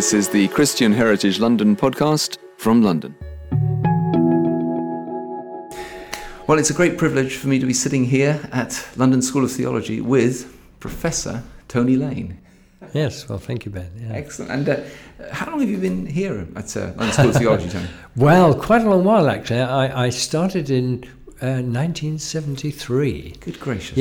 This is the Christian Heritage London podcast from London. Well, it's a great privilege for me to be sitting here at London School of Theology with Professor Tony Lane. Yes, well, thank you, Ben. Yeah. Excellent. And how long have you been here at London School of Theology, Tony? Well, quite a long while, actually. I started in 1973. Good gracious.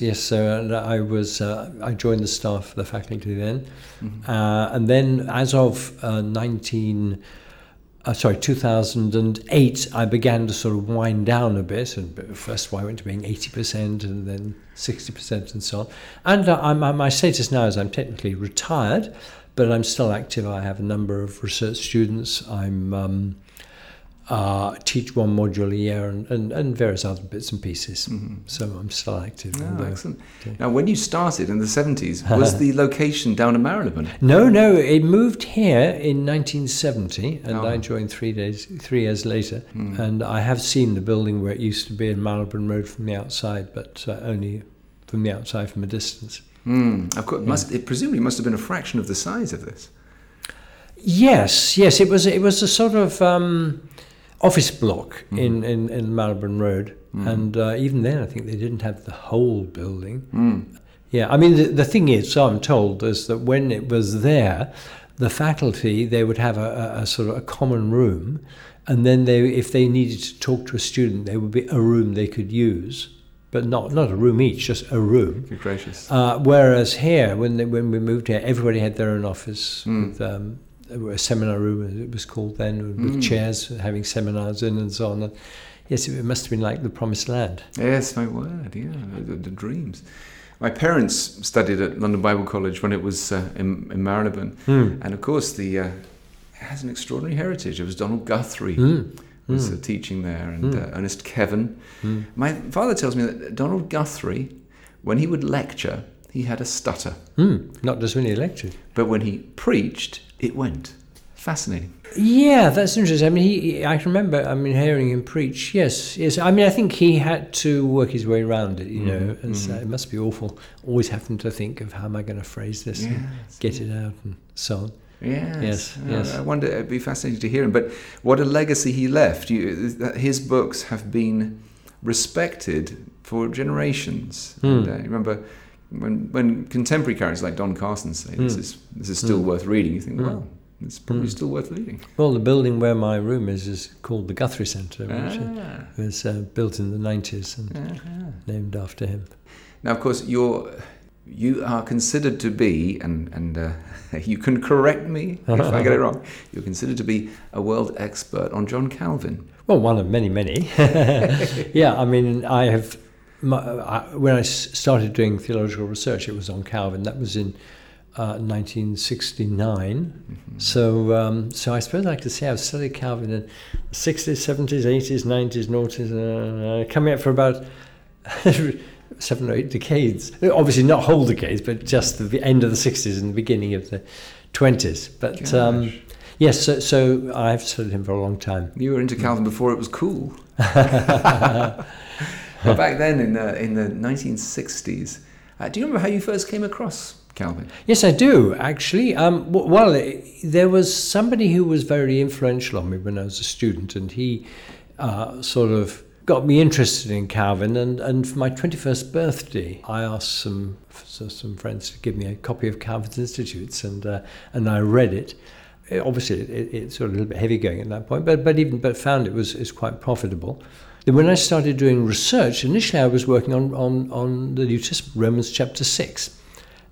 Yes. So I was I joined the staff, the faculty then, mm-hmm. And then as of 2008, I began to sort of wind down a bit, and first I went to being 80% and then 60% and so on. And my status now is I'm technically retired, but I'm still active. I have a number of research students. I'm teach one module a year and various other bits and pieces. Mm-hmm. So I'm still active. Oh, excellent. Okay. Now, when you started in the 70s, was the location down in Marylebone? No, it moved here in 1970, and I joined 3 years later. Mm. And I have seen the building where it used to be in Marylebone Road from the outside, but only from the outside, from a distance. Mm. Of course, it presumably must have been a fraction of the size of this. Yes, it was a sort of office block in Marylebone Road, and even then I think they didn't have the whole building. Mm. Yeah, I mean the thing is, so I'm told, is that when it was there, the faculty, they would have a sort of a common room, and then if they needed to talk to a student, there would be a room they could use, but not a room each, just a room. Good gracious. Whereas here, when we moved here, everybody had their own office with a seminar room, as it was called then, with chairs, having seminars in and so on. Yes, it must have been like the promised land. Yes, my word, yeah, the dreams. My parents studied at London Bible College when it was in Marylebone, and of course it has an extraordinary heritage. It was Donald Guthrie was teaching there, and Ernest Kevin. Mm. My father tells me that Donald Guthrie, when he would lecture, he had a stutter. Mm. Not just when he lectured. But when he preached, it went. Fascinating. Yeah, that's interesting. I mean, I can remember, I mean, hearing him preach. Yes. I mean, I think he had to work his way around it, you know. And so it must be awful. Always having to think of how am I going to phrase this and get it out and so on. Yes. I wonder, it'd be fascinating to hear him. But what a legacy he left. His books have been respected for generations. And I remember When contemporary characters like Don Carson say this is still worth reading, you think, well, it's probably still worth reading. Well, the building where my room is called the Guthrie Centre, which was built in the 90s and named after him. Now, of course, you are considered to be, and you can correct me if I get it wrong, you're considered to be a world expert on John Calvin. Well, one of many. Yeah, I mean, I have. When I started doing theological research, it was on Calvin. That was in 1969. Mm-hmm. So I suppose I could say I've studied Calvin in the 60s, 70s, 80s, 90s, 90s, coming up for about 7 or 8 decades. Obviously not whole decades, but just the end of the 60s and the beginning of the 20s. But yes, so I've studied him for a long time. You were into Calvin before it was cool. But back then, in the 1960s, do you remember how you first came across Calvin? Yes, I do, actually. There was somebody who was very influential on me when I was a student, and he sort of got me interested in Calvin. And for my 21st birthday, I asked some friends to give me a copy of Calvin's Institutes, and I read it. Obviously, it's sort of a little bit heavy going at that point, but found it was quite profitable. Then when I started doing research, initially I was working on the New Testament, Romans chapter 6.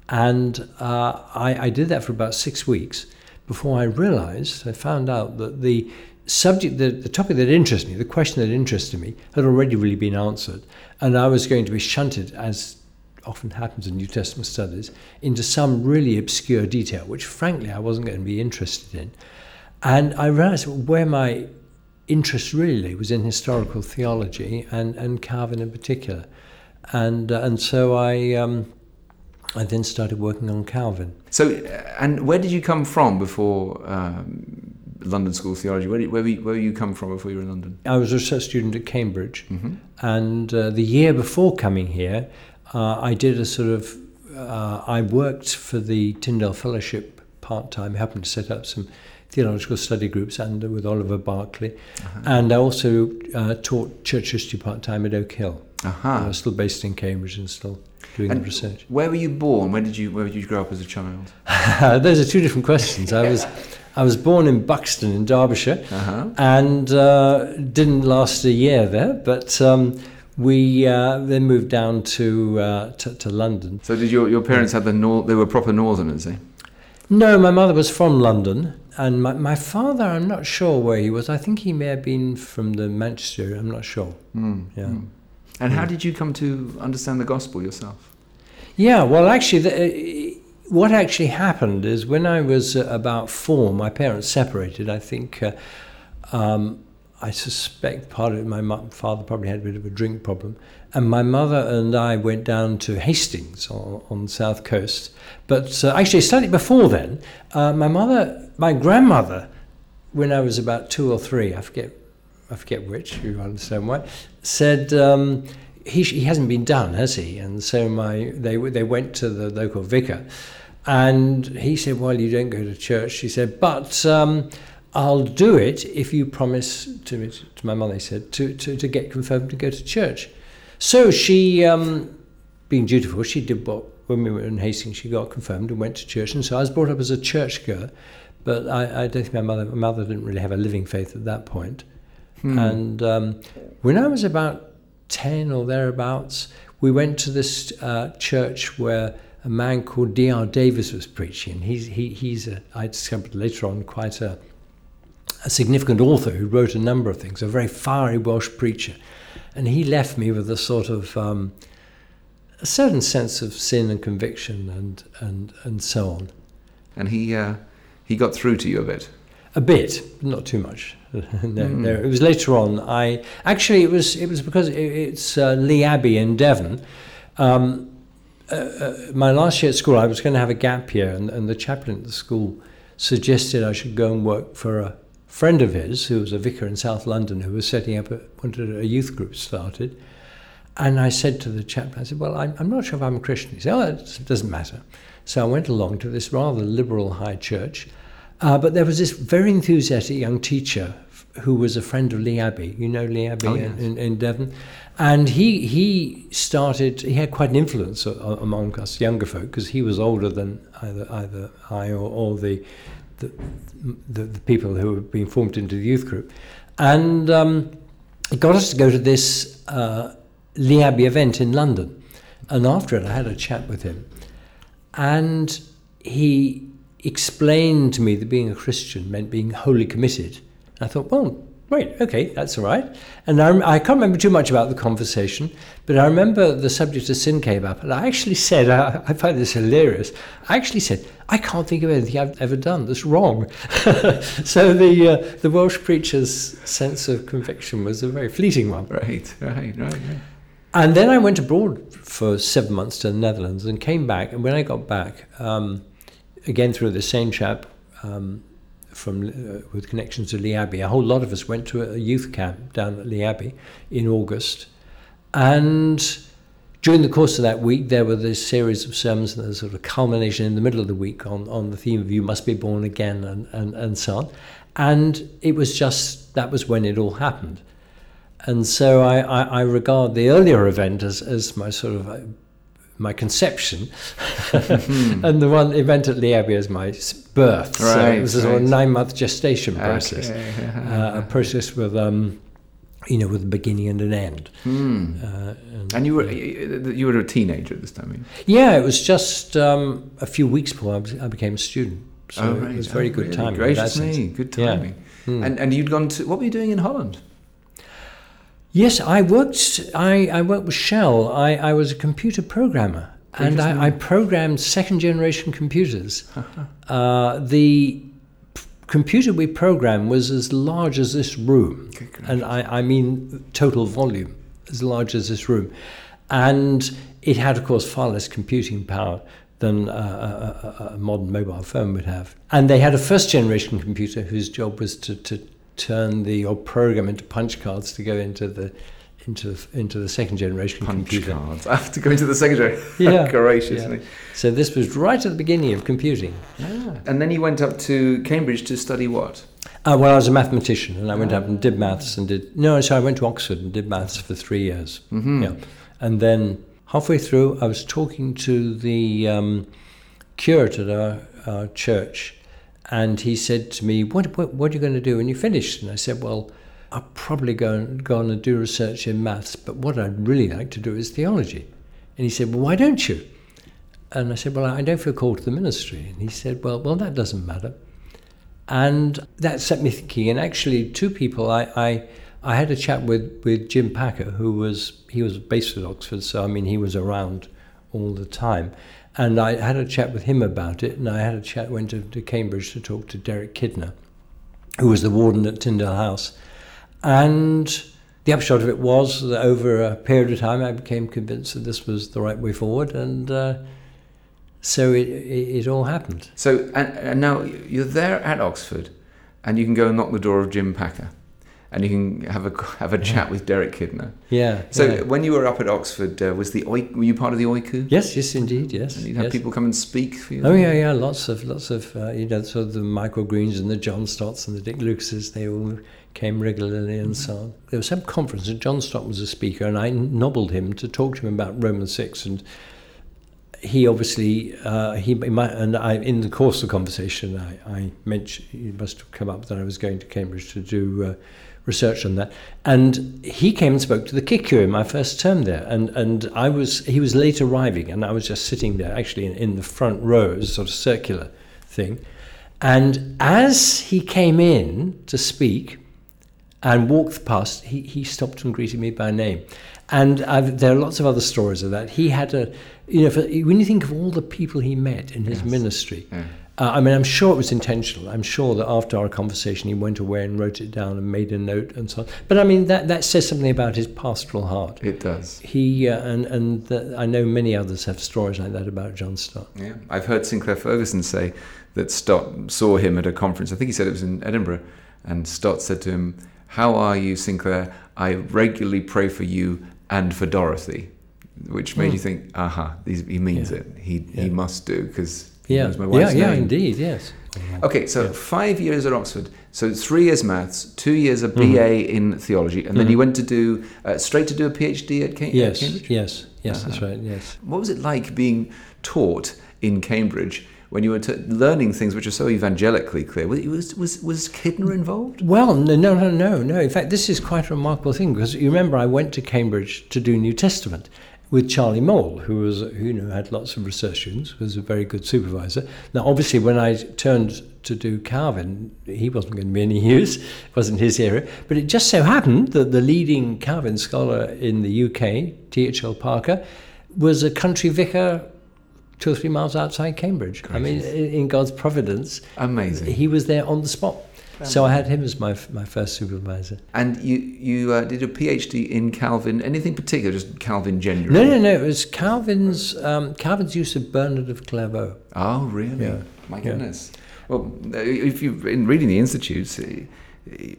And I did that for about 6 weeks before I found out that the subject, the topic that interested me, the question that interested me, had already really been answered. And I was going to be shunted, as often happens in New Testament studies, into some really obscure detail, which frankly I wasn't going to be interested in. And I realized where my interest really was in historical theology and Calvin in particular, and so I then started working on Calvin. So, and where did you come from before London School of Theology? Where you come from before you were in London? I was a research student at Cambridge, and the year before coming here, I worked for the Tyndale Fellowship part-time, happened to set up some theological study groups and with Oliver Barclay. Uh-huh. And I also taught church history part-time at Oak Hill. Uh-huh. I was still based in Cambridge and still doing the research. Where were you born? Where did you grow up as a child? Those are two different questions. Yeah. I was born in Buxton in Derbyshire, uh-huh. and didn't last a year there, but we then moved down to London. So did your parents have they were proper northerners, eh? No, my mother was from London, and my father, I'm not sure where he was. I think he may have been from the Manchester area, I'm not sure. Mm. Yeah. Mm. And how did you come to understand the gospel yourself? Yeah, well, actually, what actually happened is when I was about four, my parents separated. I think, I suspect part of it, my father probably had a bit of a drink problem. And my mother and I went down to Hastings on the south coast. But actually, slightly before then, my grandmother, when I was about two or three, I forget which, you understand why, said he hasn't been done, has he? And so they went to the local vicar, and he said, well, you don't go to church. She said, but I'll do it if you promise to my mother, he said, to get confirmed to go to church. So she, being dutiful, she did what, when we were in Hastings, she got confirmed and went to church. And so I was brought up as a churchgoer, but I don't think my mother didn't really have a living faith at that point. Hmm. And when I was about 10 or thereabouts, we went to this church where a man called D.R. Davis was preaching. He's I discovered later on, quite a significant author who wrote a number of things, a very fiery Welsh preacher. And he left me with a sort of a certain sense of sin and conviction and so on. And he got through to you a bit? A bit, not too much. No. It was later on. It was because it's Lee Abbey in Devon. My last year at school, I was going to have a gap year, and the chaplain at the school suggested I should go and work for a friend of his who was a vicar in South London who was setting up wanted a youth group started. And I said to the chaplain, I said, well, I'm not sure if I'm a Christian. He said, oh, it doesn't matter. So I went along to this rather liberal high church. But there was this very enthusiastic young teacher who was a friend of Lee Abbey. You know Lee Abbey, oh, yes. in Devon? And he had quite an influence among us younger folk, because he was older than either I or the people who had been formed into the youth group. And it got us to go to this Lee Abbey event in London. And after it, I had a chat with him. And he explained to me that being a Christian meant being wholly committed. I thought, well, right, okay, that's all right. And I can't remember too much about the conversation, but I remember the subject of sin came up, and I actually said, I find this hilarious, I actually said, I can't think of anything I've ever done that's wrong. So the Welsh preacher's sense of conviction was a very fleeting one. Right. And then I went abroad for 7 months to the Netherlands and came back, and when I got back, again through the same chap with connections to Lee Abbey. A whole lot of us went to a youth camp down at Lee Abbey in August. And during the course of that week, there were this series of sermons and a sort of culmination in the middle of the week on the theme of you must be born again and so on. And it was just, that was when it all happened. And so I regard the earlier event as my sort of my conception, and the one event at Lee Abbey is my birth. Right, so it was a sort of 9-month gestation process, a process with, with a beginning and an end. Mm. And you were a teenager at this time? Yeah, it was just a few weeks before I became a student. So it was very good, really timing. Gracious me, good timing. Yeah. Mm. And you'd gone to, what were you doing in Holland? Yes, I worked with Shell. I was a computer programmer, and I programmed second-generation computers. Uh-huh. The computer we programmed was as large as this room, and I mean total volume, as large as this room. And it had, of course, far less computing power than a modern mobile phone would have. And they had a first-generation computer whose job was to turn the old program into punch cards to go into the into the second generation computer. Punch cards. I have to go into the second generation. Yeah. Graciously. Yeah. So this was right at the beginning of computing. Yeah. And then you went up to Cambridge to study what? Well, I was a mathematician, and I went up and did maths and did... No, so I went to Oxford and did maths for 3 years. Mm-hmm. Yeah. And then halfway through, I was talking to the curate at our church, and he said to me, what are you going to do when you finish? And I said, well, I'll probably go on and do research in maths, but what I'd really like to do is theology. And he said, well, why don't you? And I said, well, I don't feel called to the ministry. And he said, well, that doesn't matter. And that set me thinking. And actually, two people, I had a chat with Jim Packer, he was based at Oxford, so I mean, he was around all the time. And I had a chat with him about it, and I had a chat, went to Cambridge to talk to Derek Kidner, who was the warden at Tyndale House. And the upshot of it was that over a period of time, I became convinced that this was the right way forward, and so it all happened. So and now you're there at Oxford, and you can go and knock the door of Jim Packer, and you can have a chat with Derek Kidner. Yeah. So when you were up at Oxford, were you part of the OIKU? Yes, indeed, yes. And you'd have people come and speak for you. Oh yeah, lots of sort of the Michael Greens and the John Stotts and the Dick Lucases. They all came regularly and so on. There was some conference and John Stott was a speaker, and I nobbled him to talk to him about Romans 6, and he obviously in the course of the conversation I mentioned, it must have come up that I was going to Cambridge to do research on that, and he came and spoke to the Kikuyu in my first term there, and he was late arriving, and I was just sitting there actually in the front row. It was a sort of circular thing, and as he came in to speak and walked past, he stopped and greeted me by name. And there are lots of other stories of that. He had when you think of all the people he met in his ministry, I mean, I'm sure it was intentional. I'm sure that after our conversation, he went away and wrote it down and made a note and so on. But I mean, that says something about his pastoral heart. It does. He I know many others have stories like that about John Stott. Yeah, I've heard Sinclair Ferguson say that Stott saw him at a conference. I think he said it was in Edinburgh, and Stott said to him, "How are you, Sinclair? I regularly pray for you and for Dorothy," which made you think, he means it. He must do, because he knows my wife's name. Yeah, indeed, yes. Okay, so 5 years at Oxford. So 3 years maths, 2 years a BA in theology, and then you went to do straight to do a PhD at Cambridge? Yes, that's right, yes. What was it like being taught in Cambridge when you were learning things which are so evangelically clear? Was Kidner involved? Well, no. In fact, this is quite a remarkable thing, because you remember I went to Cambridge to do New Testament with Charlie Mole, who had lots of research students, was a very good supervisor. Now, obviously, when I turned to do Calvin, he wasn't going to be any use. It wasn't his area. But it just so happened that the leading Calvin scholar in the UK, T.H.L. Parker, was a country vicar 2 or 3 miles outside Cambridge. Gracious. I mean, in God's providence. Amazing. He was there on the spot. Amazing. So I had him as my first supervisor. And you did a PhD in Calvin. Anything particular, just Calvin generally? No. It was Calvin's use of Bernard of Clairvaux. Oh, really? Yeah. My goodness. Yeah. Well, if you've been reading the Institutes,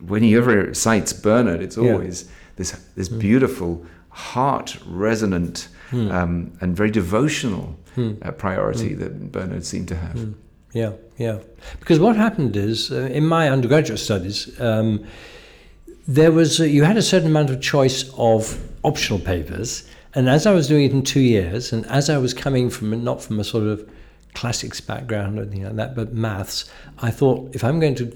when he ever cites Bernard, it's always this beautiful, heart-resonant and very devotional priority that Bernard seemed to have. Yeah. Because what happened is, in my undergraduate studies, you had a certain amount of choice of optional papers, and as I was doing it in 2 years, and as I was coming from, not from a sort of classics background or anything like that, but maths, I thought, if I'm going to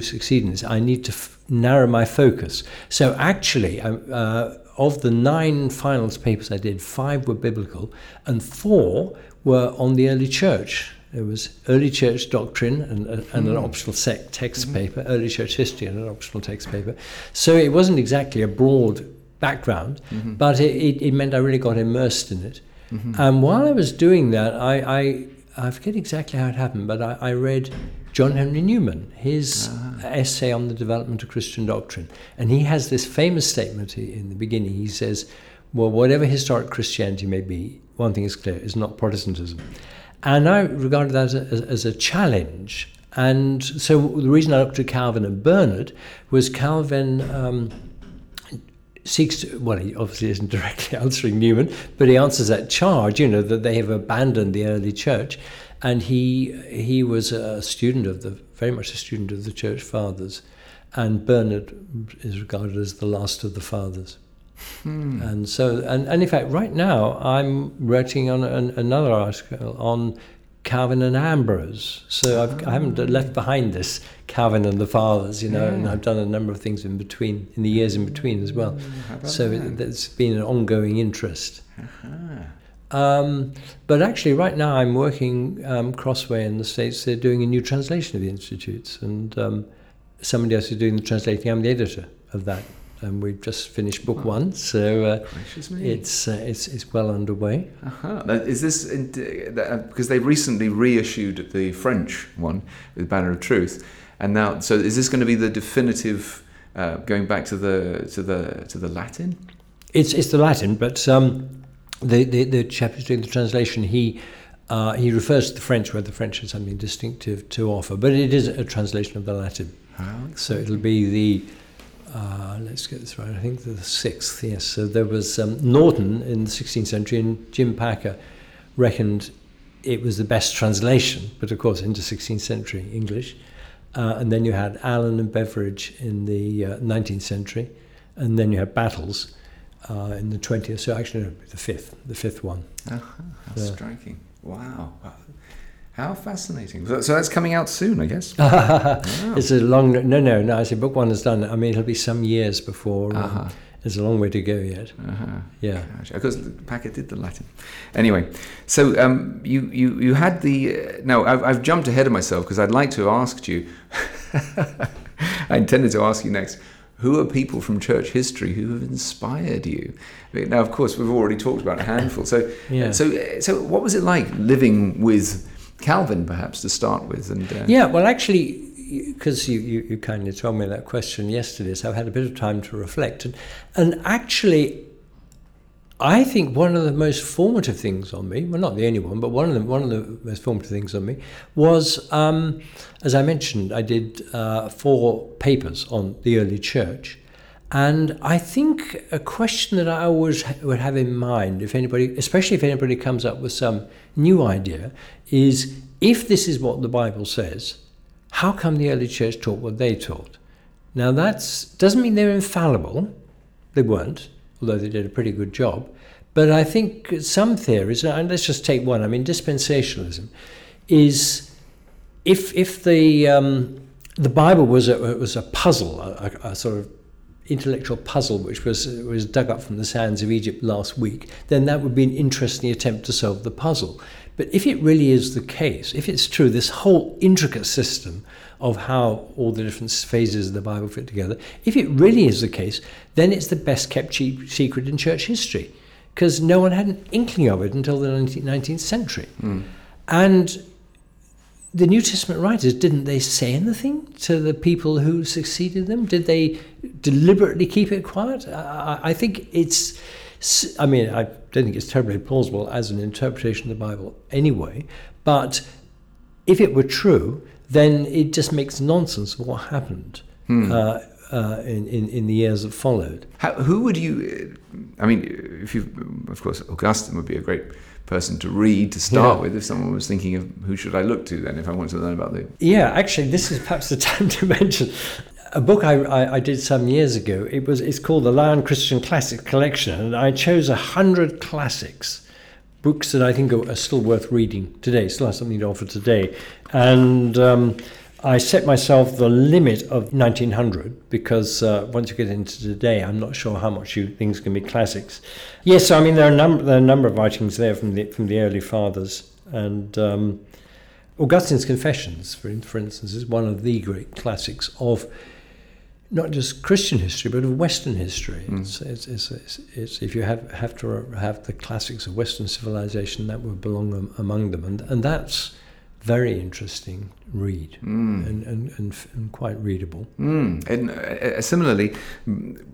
succeed in this, I need to narrow my focus. So actually, of the 9 finals papers I did, 5 were biblical and 4 were on the early church. There was early church doctrine and an optional text paper, early church history and an optional text paper. So it wasn't exactly a broad background, but it meant I really got immersed in it. Mm-hmm. And while I was doing that, I forget exactly how it happened, but I read John Henry Newman, his essay on the development of Christian doctrine. And he has this famous statement in the beginning. He says, well, whatever historic Christianity may be, one thing is clear, it's not Protestantism. And I regarded that as a challenge. And so the reason I looked at Calvin and Bernard was Calvin seeks to, well, he obviously isn't directly answering Newman, but he answers that charge, you know, that they have abandoned the early church. And he was a student of the, very much a student of the church fathers. And Bernard is regarded as the last of the fathers. Hmm. And so, and in fact, right now, I'm writing on another article on Calvin and Ambrose. So I haven't left behind this Calvin and the fathers, you know, yeah. And I've done a number of things in between, in the years in between as well. So there's been an ongoing interest. Uh-huh. But actually, right now, I'm working Crossway in the States. They're doing a new translation of the Institutes, and somebody else is doing the translating. I'm the editor of that, and we've just finished book one, so it's well underway. Uh-huh. Is this because they recently reissued the French one with Banner of Truth, and now so is this going to be the definitive going back to the Latin? It's the Latin, but the chap who's doing the translation he refers to the French where the French has something distinctive to offer, but it is a translation of the Latin. Oh, so it'll be the let's get this right, I think the 6th, yes. So there was Norton in the 16th century, and Jim Packer reckoned it was the best translation, but of course into 16th century English. And then you had Allen and Beveridge in the 19th century, and then you had Battles in the 20th, so actually no, the fifth one. Uh-huh. How striking. Wow. How fascinating. So that's coming out soon, I guess. Wow. It's a long... No. I say book one is done. I mean, it'll be some years before... Uh-huh. There's a long way to go yet. Uh-huh. Yeah. Gosh. Of course, Packer did the Latin. Anyway, so you had the... No, I've jumped ahead of myself because I'd like to have asked you... I intended to ask you next... Who are people from church history who have inspired you? Now, of course, we've already talked about a handful. So, yeah. So what was it like living with... Calvin, perhaps, to start with, and yeah. Well, actually, because you kindly told me that question yesterday, so I've had a bit of time to reflect. And actually, I think one of the most formative things on me—well, not the only one, but one of the most formative things on me—was, as I mentioned, I did 4 papers on the early church. And I think a question that I always would have in mind, especially if anybody comes up with some new idea, is if this is what the Bible says, how come the early church taught what they taught? Now that doesn't mean they're infallible. They weren't, although they did a pretty good job. But I think some theories, and let's just take one. I mean, dispensationalism is if the Bible was a puzzle, a sort of intellectual puzzle which was dug up from the sands of Egypt last week, then that would be an interesting attempt to solve the puzzle. But if it really is the case, if it's true, this whole intricate system of how all the different phases of the Bible fit together, if it really is the case, then it's the best kept secret in church history, because no one had an inkling of it until the 19th century. Mm. And the New Testament writers, didn't they say anything to the people who succeeded them? Did they deliberately keep it quiet? I think it's... I mean, I don't think it's terribly plausible as an interpretation of the Bible anyway, but if it were true, then it just makes nonsense of what happened in the years that followed. Who would you... I mean, of course, Augustine would be a great... person to read to start with, if someone was thinking of who should I look to then if I want to learn about the... Yeah, actually this is perhaps the time to mention a book I did some years ago. It's called the Lion Christian Classic Collection, and I chose 100 classics, books that I think are still worth reading today, still have something to offer today. And I set myself the limit of 1900 because once you get into today, I'm not sure how much things can be classics. Yes, so, I mean, there are a number of writings there from the early fathers, and Augustine's Confessions, for instance, is one of the great classics of not just Christian history but of Western history. Mm. It's if you have to have the classics of Western civilization, that would belong among them, and that's. Very interesting read and quite readable. Mm. And similarly,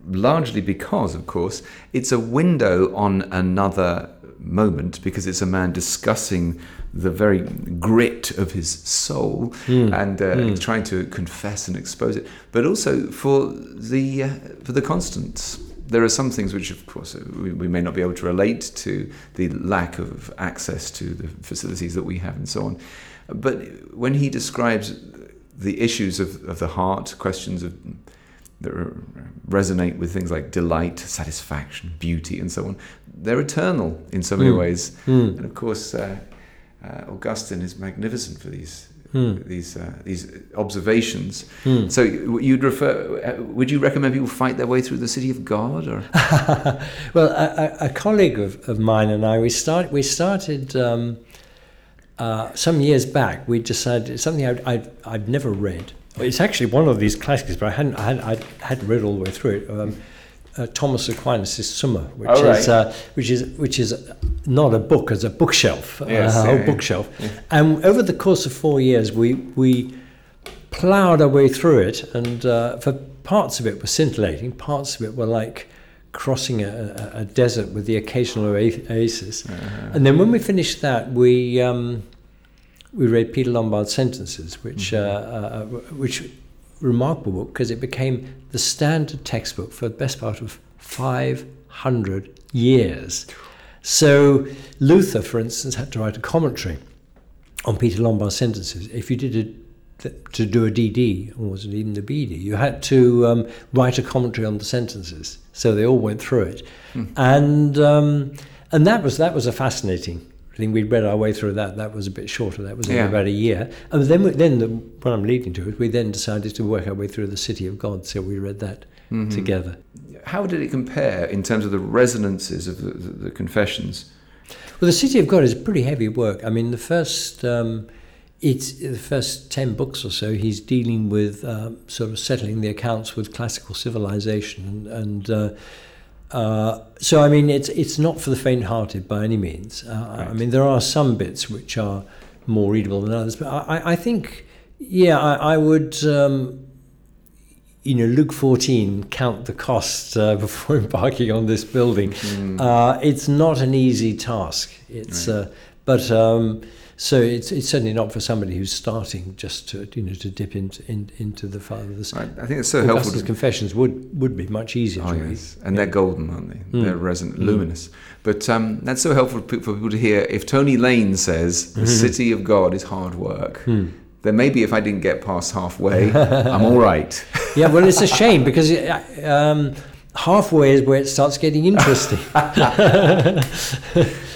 largely because, of course, it's a window on another moment because it's a man discussing the very grit of his soul and trying to confess and expose it, but also for the constants. there are some things which, of course, we may not be able to relate to the lack of access to the facilities that we have and so on. But when he describes the issues of the heart, questions of that resonate with things like delight, satisfaction, beauty, and so on, they're eternal in so many ways. And of course, Augustine is magnificent for these observations. So would you recommend people fight their way through the City of God? Or well, a colleague of mine and I, we started some years back. We decided something I'd never read. It's actually one of these classics, but I hadn't read all the way through it. Thomas Aquinas' Summa, which is not a book, it's a bookshelf, bookshelf. Yeah. And over the course of 4 years, we ploughed our way through it, and for parts of it were scintillating, parts of it were like crossing a desert with the occasional oasis. Uh-huh. And then when we finished that, we read Peter Lombard's Sentences, which remarkable book because it became the standard textbook for the best part of 500 years. So Luther, for instance, had to write a commentary on Peter Lombard's Sentences. If you did to do a DD, or wasn't even the BD, you had to write a commentary on the sentences. So they all went through it, and that was a fascinating. I think we'd read our way through that. That was a bit shorter. That was about a year. And then what I'm leading to is we then decided to work our way through the City of God. So we read that together. How did it compare in terms of the resonances of the Confessions? Well, the City of God is pretty heavy work. I mean, the first 10 books or so, he's dealing with sort of settling the accounts with classical civilization so I mean it's not for the faint-hearted by any means. I mean there are some bits which are more readable than others, but I think I would Luke 14, count the cost before embarking on this building. It's not an easy task. It's so it's certainly not for somebody who's starting just to to dip into the Father's. Right. I think it's so helpful. Augustine's Confessions would be much easier to read. Yes. And they're golden, aren't they? They're resonant, luminous. But that's so helpful for people to hear. If Tony Lane says the City of God is hard work, then maybe if I didn't get past halfway, I'm all right. Yeah, well, it's a shame because halfway is where it starts getting interesting.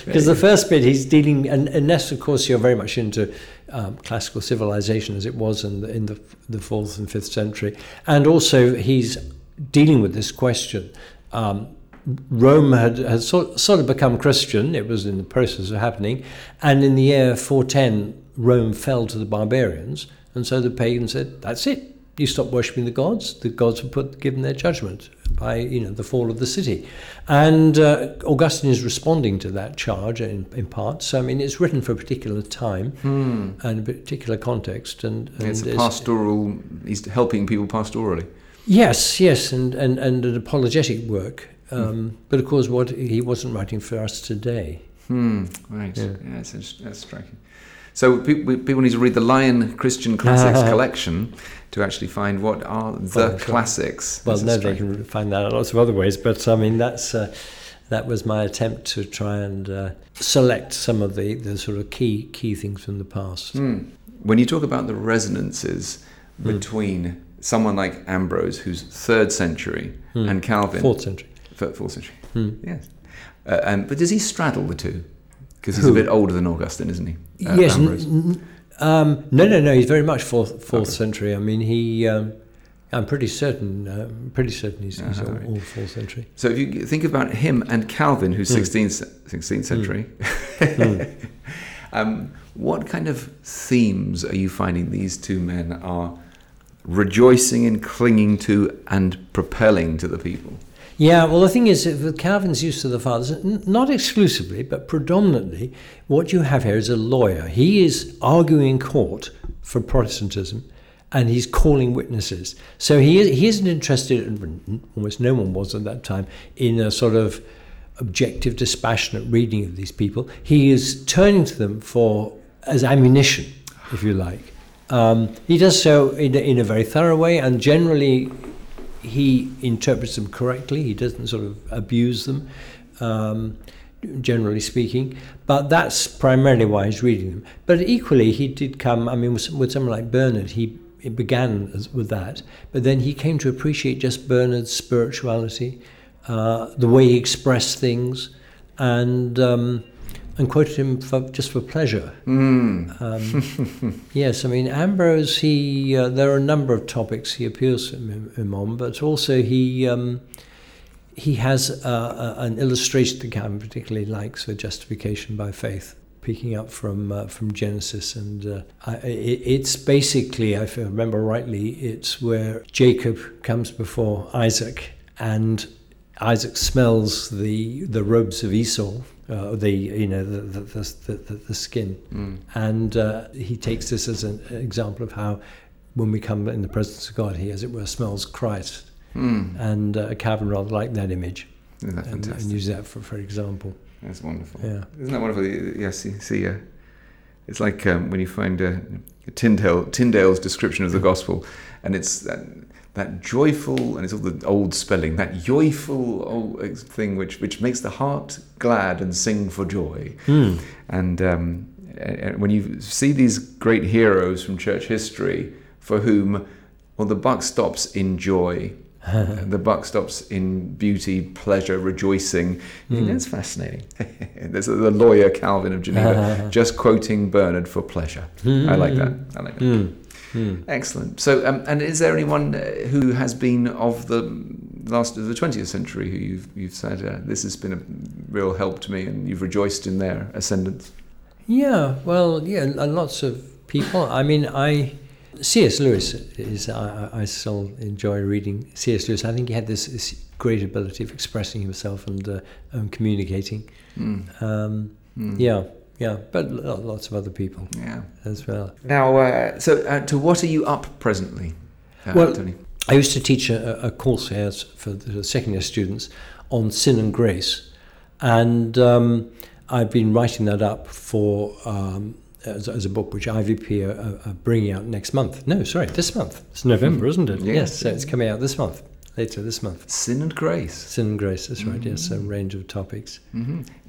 Because the first bit he's dealing, and unless of course you're very much into classical civilization as it was in the 4th and 5th century, and also he's dealing with this question. Rome had sort of become Christian, it was in the process of happening, and in the year 410 Rome fell to the barbarians, and so the pagans said, that's it, you stop worshipping the gods were given their judgment by the fall of the city. And Augustine is responding to that charge in part. So I mean it's written for a particular time and a particular context. And it's a pastoral, he's helping people pastorally. Yes, and an apologetic work. But of course he wasn't writing for us today. Right, that's striking. So people need to read the Lion Christian Classics collection to actually find what are the classics. Well, no, they can find that in lots of other ways, but I mean that was my attempt to try and select some of the sort of key things from the past. When you talk about the resonances between someone like Ambrose, who's 3rd century, and Calvin, 4th century, 4th century, yes, but does he straddle the two? Because he's a bit older than Augustine, isn't he? Yes. No. He's very much fourth century. I mean, he. I'm pretty certain he's all 4th century. So if you think about him and Calvin, who's 16th century, what kind of themes are you finding these two men are rejoicing and clinging to and propelling to the people? Yeah, well, the thing is, with Calvin's use of the fathers, not exclusively, but predominantly, what you have here is a lawyer. He is arguing in court for Protestantism, and he's calling witnesses. So he isn't interested, and almost no one was at that time, in a sort of objective, dispassionate reading of these people. He is turning to them as ammunition, if you like. He does so in a very thorough way, and generally he interprets them correctly. He doesn't sort of abuse them, generally speaking. But that's primarily why he's reading them. But equally, he did come, I mean, with someone like Bernard, it began with that. But then he came to appreciate just Bernard's spirituality, the way he expressed things, and quoted him just for pleasure. Yes, I mean, Ambrose, there are a number of topics he appeals to him on, but also he has an illustration that Calvin particularly likes for justification by faith, picking up from Genesis. And it's basically, if I remember rightly, it's where Jacob comes before Isaac, and Isaac smells the robes of Esau, the skin, and he takes this as an example of how, when we come in the presence of God, he, as it were, smells Christ. And Calvin rather liked that image, and used that for example. That's wonderful. Yeah, isn't that wonderful? Yes, you see, it's like when you find Tyndale's description of the gospel, and it's that joyful, and it's all the old spelling, that joyful old thing which makes the heart glad and sing for joy. And when you see these great heroes from church history for whom, well, the buck stops in joy, the buck stops in beauty, pleasure, rejoicing. That's fascinating. There's the lawyer Calvin of Geneva just quoting Bernard for pleasure. I like that. Excellent. So, and is there anyone who has been of the last of the 20th century who you've said this has been a real help to me, and you've rejoiced in their ascendance? Yeah. Well, yeah. Lots of people. I mean, C.S. Lewis is. I still enjoy reading C.S. Lewis. I think he had this great ability of expressing himself and communicating. Yeah. Yeah, but lots of other people as well. Now, to what are you up presently, Tony? I used to teach a course here for the second year students on sin and grace, and I've been writing that up for as a book which IVP are bringing out next month. No, sorry, this month. It's November, isn't it? Yes, so it's coming out this month. Later this month. Sin and grace. Sin and grace, that's right, yes, a range of topics.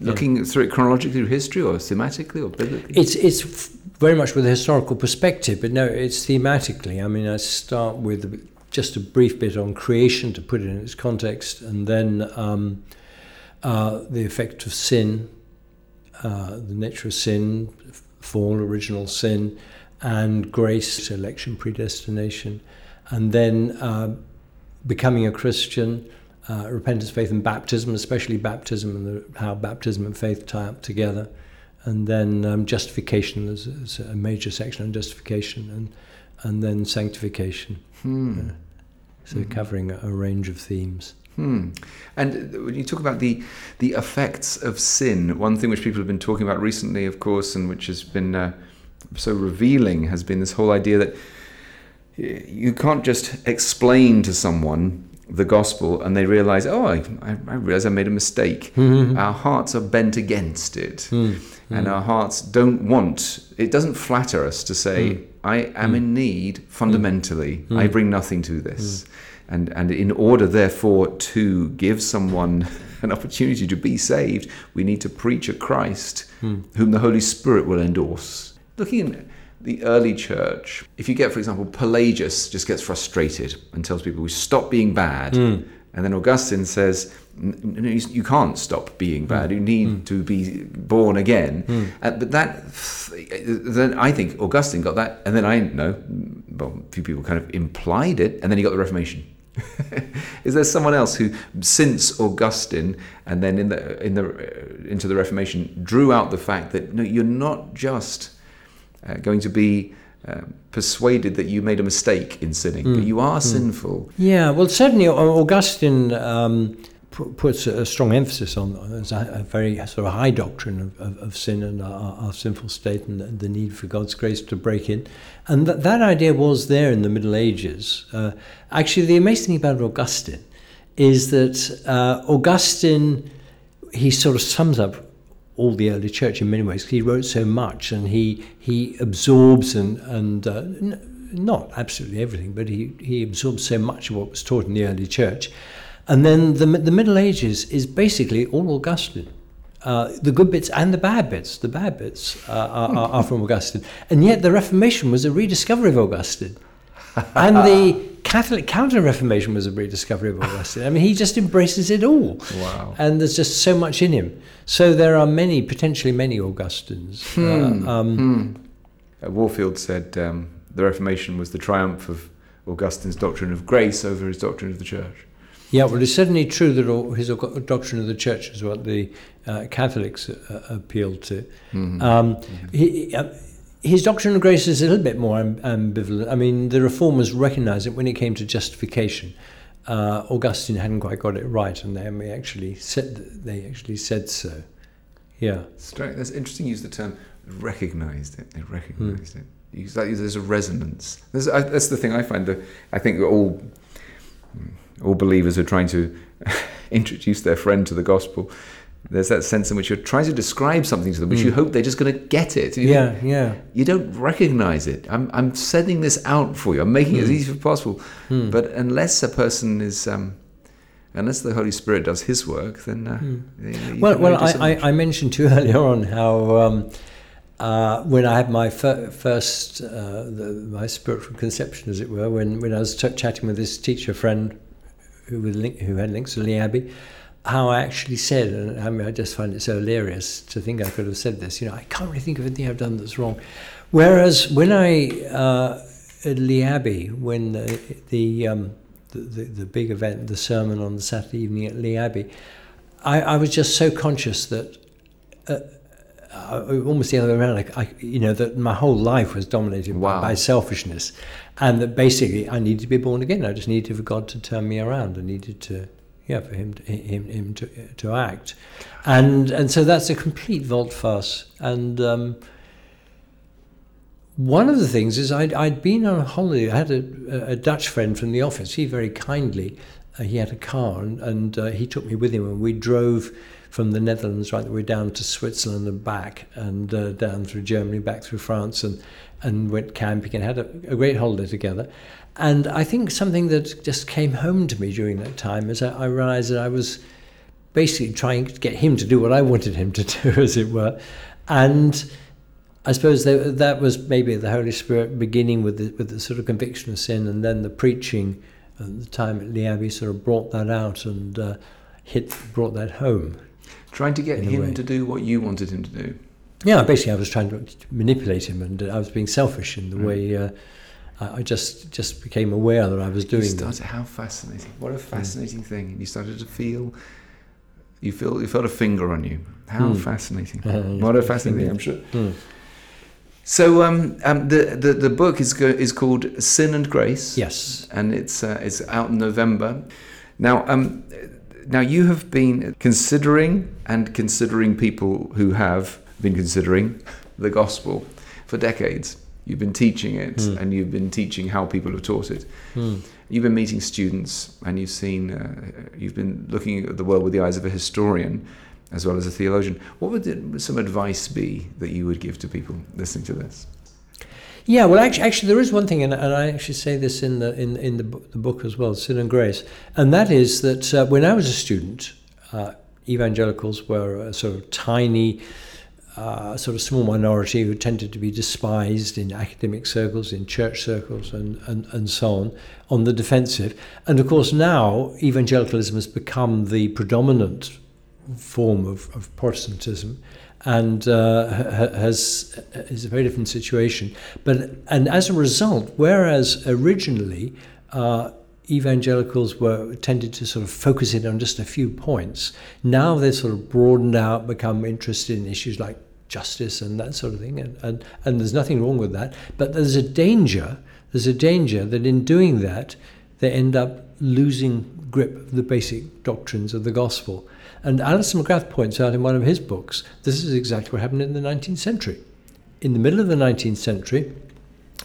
Looking through it chronologically, through history, or thematically, or biblically? It's very much with a historical perspective, but no, it's thematically. I mean, I start with just a brief bit on creation to put it in its context, and then the effect of sin, the nature of sin, fall, original sin, and grace, election, predestination, and then becoming a Christian, repentance, faith, and baptism, especially baptism and how baptism and faith tie up together. And then justification is a major section on justification, and then sanctification. Covering a range of themes. And when you talk about the effects of sin, one thing which people have been talking about recently, of course, and which has been so revealing, has been this whole idea that you can't just explain to someone the gospel and they realize, I realize I made a mistake. Our hearts are bent against it, and our hearts don't want, it doesn't flatter us to say, I am in need fundamentally. I bring nothing to this. And in order, therefore, to give someone an opportunity to be saved, we need to preach a Christ whom the Holy Spirit will endorse. Looking at the early church, if you get, for example, Pelagius just gets frustrated and tells people, we stop being bad. And then Augustine says, no, you can't stop being bad. You need to be born again. But then I think Augustine got that. And then a few people kind of implied it. And then he got the Reformation. Is there someone else who, since Augustine and then into the Reformation, drew out the fact that, no, you're not just going to be persuaded that you made a mistake in sinning, but you are sinful? Yeah, well, certainly Augustine puts a strong emphasis on a very sort of high doctrine of sin and our sinful state and the need for God's grace to break in. And that idea was there in the Middle Ages. Actually, the amazing thing about Augustine is that Augustine, he sort of sums up all the early church in many ways. He wrote so much, and he absorbs and not absolutely everything, but he absorbed so much of what was taught in the early church. And then the Middle Ages is basically all Augustine. The good bits and the bad bits. The bad bits are from Augustine. And yet the Reformation was a rediscovery of Augustine. And the Catholic Counter-Reformation was a rediscovery of Augustine. I mean, he just embraces it all. Wow. And there's just so much in him. So there are many, potentially many Augustines. Warfield said the Reformation was the triumph of Augustine's doctrine of grace over his doctrine of the church. Yeah, well, it's certainly true that his doctrine of the church is what the Catholics appealed to. Mm-hmm. His doctrine of grace is a little bit more ambivalent. I mean, the Reformers recognised it when it came to justification. Augustine hadn't quite got it right, and they actually said so. Yeah, that's interesting. You used the term "recognised it." They recognised it. There's a resonance. That's the thing I find. I think all believers are trying to introduce their friend to the gospel. There's that sense in which you're trying to describe something to them, which you hope they're just going to get it. You don't recognise it. I'm sending this out for you. I'm making it as easy as possible. But unless a person is, unless the Holy Spirit does His work, then I mentioned to you earlier on how when I had my first my spiritual conception, as it were, when I was chatting with this teacher friend who had links to Lee Abbey, how I actually said, and I mean, I just find it so hilarious to think I could have said this, I can't really think of anything I've done that's wrong. Whereas when I, at Lee Abbey, when the big event, the sermon on the Saturday evening at Lee Abbey, I was just so conscious that, almost the other way around, that my whole life was dominated by selfishness, and that basically I needed to be born again. I just needed for God to turn me around. I needed to... Yeah, for him to act, and so that's a complete volte-face. And one of the things is I'd been on a holiday. I had a Dutch friend from the office. He very kindly, he had a car, and he took me with him, and we drove from the Netherlands right the way down to Switzerland and back, and down through Germany, back through France, and went camping and had a great holiday together. And I think something that just came home to me during that time is I realised that I was basically trying to get him to do what I wanted him to do, as it were. And I suppose that was maybe the Holy Spirit beginning with the sort of conviction of sin, and then the preaching at the time at Lee Abbey sort of brought that out and brought that home. Trying to get him to do what you wanted him to do. Yeah, basically I was trying to manipulate him, and I was being selfish in the way... I just became aware that I was doing that. How fascinating! What a fascinating thing! And you started to felt a finger on you. How fascinating! What a fascinating thing! I'm sure. So the book is called Sin and Grace. Yes, and it's out in November. Now you have been considering people who have been considering the gospel for decades. You've been teaching it, and you've been teaching how people have taught it. You've been meeting students, and you've been looking at the world with the eyes of a historian as well as a theologian. What would some advice be that you would give to people listening to this? Yeah, well, actually, there is one thing, and I actually say this in the book as well, Sin and Grace, and that is that when I was a student, evangelicals were a sort of tiny... sort of small minority who tended to be despised in academic circles, in church circles, and so on the defensive. And of course now evangelicalism has become the predominant form of Protestantism, and is a very different situation. And as a result, whereas originally evangelicals tended to sort of focus in on just a few points, now they've sort of broadened out, become interested in issues like justice and that sort of thing, and there's nothing wrong with that, but there's a danger that in doing that they end up losing grip of the basic doctrines of the gospel. And Alistair McGrath points out in one of his books, this is exactly what happened in the 19th century. In the middle of the 19th century,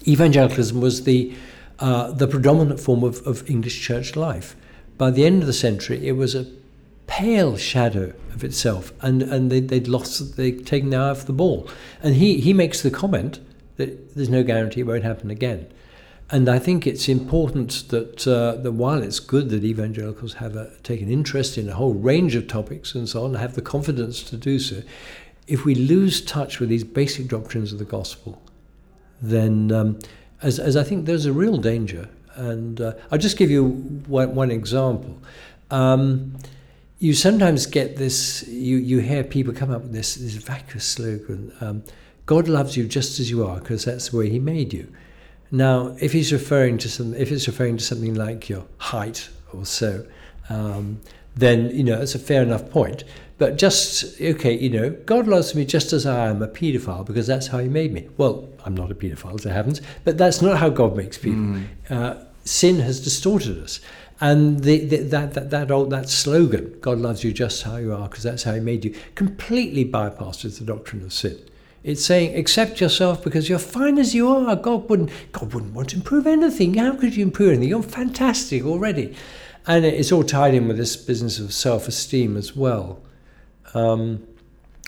evangelicalism was the predominant form of English church life. By the end of the century, it was a pale shadow of itself, and they'd taken their eye off the ball. And he makes the comment that there's no guarantee it won't happen again. And I think it's important that while it's good that evangelicals take an interest in a whole range of topics and so on, have the confidence to do so, if we lose touch with these basic doctrines of the gospel, then, as I think there's a real danger. And I'll just give you one example. You sometimes get this, you hear people come up with this vacuous slogan, God loves you just as you are because that's the way he made you. Now, if it's referring to something like your height or so, then it's a fair enough point. But God loves me just as I am, a paedophile, because that's how he made me. Well, I'm not a paedophile, so heavens, but that's not how God makes people. Sin has distorted us, and that slogan, God loves you just how you are, because that's how he made you, completely bypasses the doctrine of sin. It's saying, accept yourself because you're fine as you are. God wouldn't want to improve anything. How could you improve anything? You're fantastic already. And it's all tied in with this business of self-esteem as well. One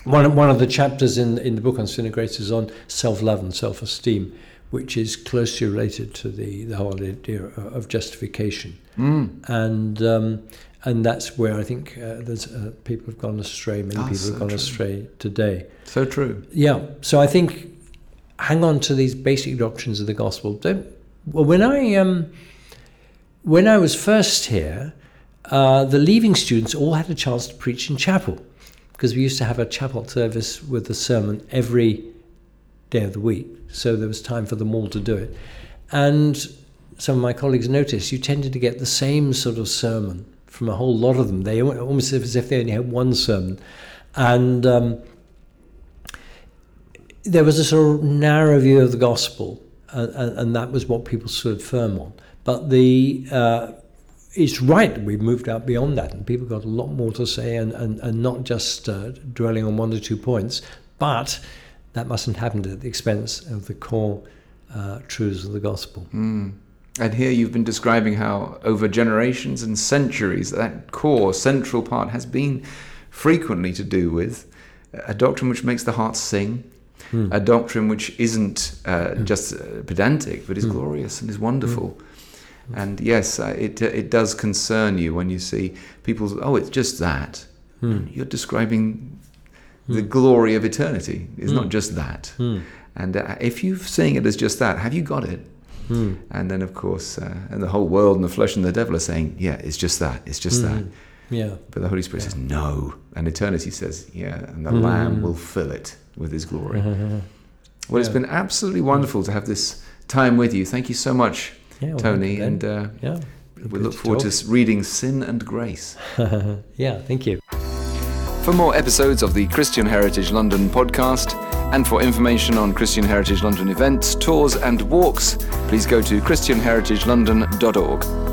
of the chapters in the book on Sin and Grace is on self-love and self-esteem, which is closely related to the whole idea of justification. And that's where I think people have gone astray. Many people have gone astray today. So true. Yeah. So I think hang on to these basic doctrines of the gospel. When I was first here, the leaving students all had a chance to preach in chapel, because we used to have a chapel service with the sermon every day of the week. So there was time for them all to do it. And some of my colleagues noticed you tended to get the same sort of sermon from a whole lot of them. They almost as if they only had one sermon. And there was a sort of narrow view of the gospel, and that was what people stood firm on. But it's right that we've moved out beyond that, and people got a lot more to say, and not just dwelling on one or two points. But that mustn't happen at the expense of the core truths of the gospel. And here you've been describing how over generations and centuries that core central part has been frequently to do with a doctrine which makes the heart sing, a doctrine which isn't just pedantic but is glorious and is wonderful. And yes, it does concern you when you see people, it's just that. You're describing the glory of eternity. It's not just that. And if you're seeing it as just that, have you got it? And then, of course, and the whole world and the flesh and the devil are saying, yeah, it's just that, it's just that. Yeah. But the Holy Spirit says, no. And eternity says, and the Lamb will fill it with his glory. It's been absolutely wonderful to have this time with you. Thank you so much, Tony. And we look forward to reading Sin and Grace. Thank you. For more episodes of the Christian Heritage London podcast, and for information on Christian Heritage London events, tours and walks, please go to christianheritagelondon.org.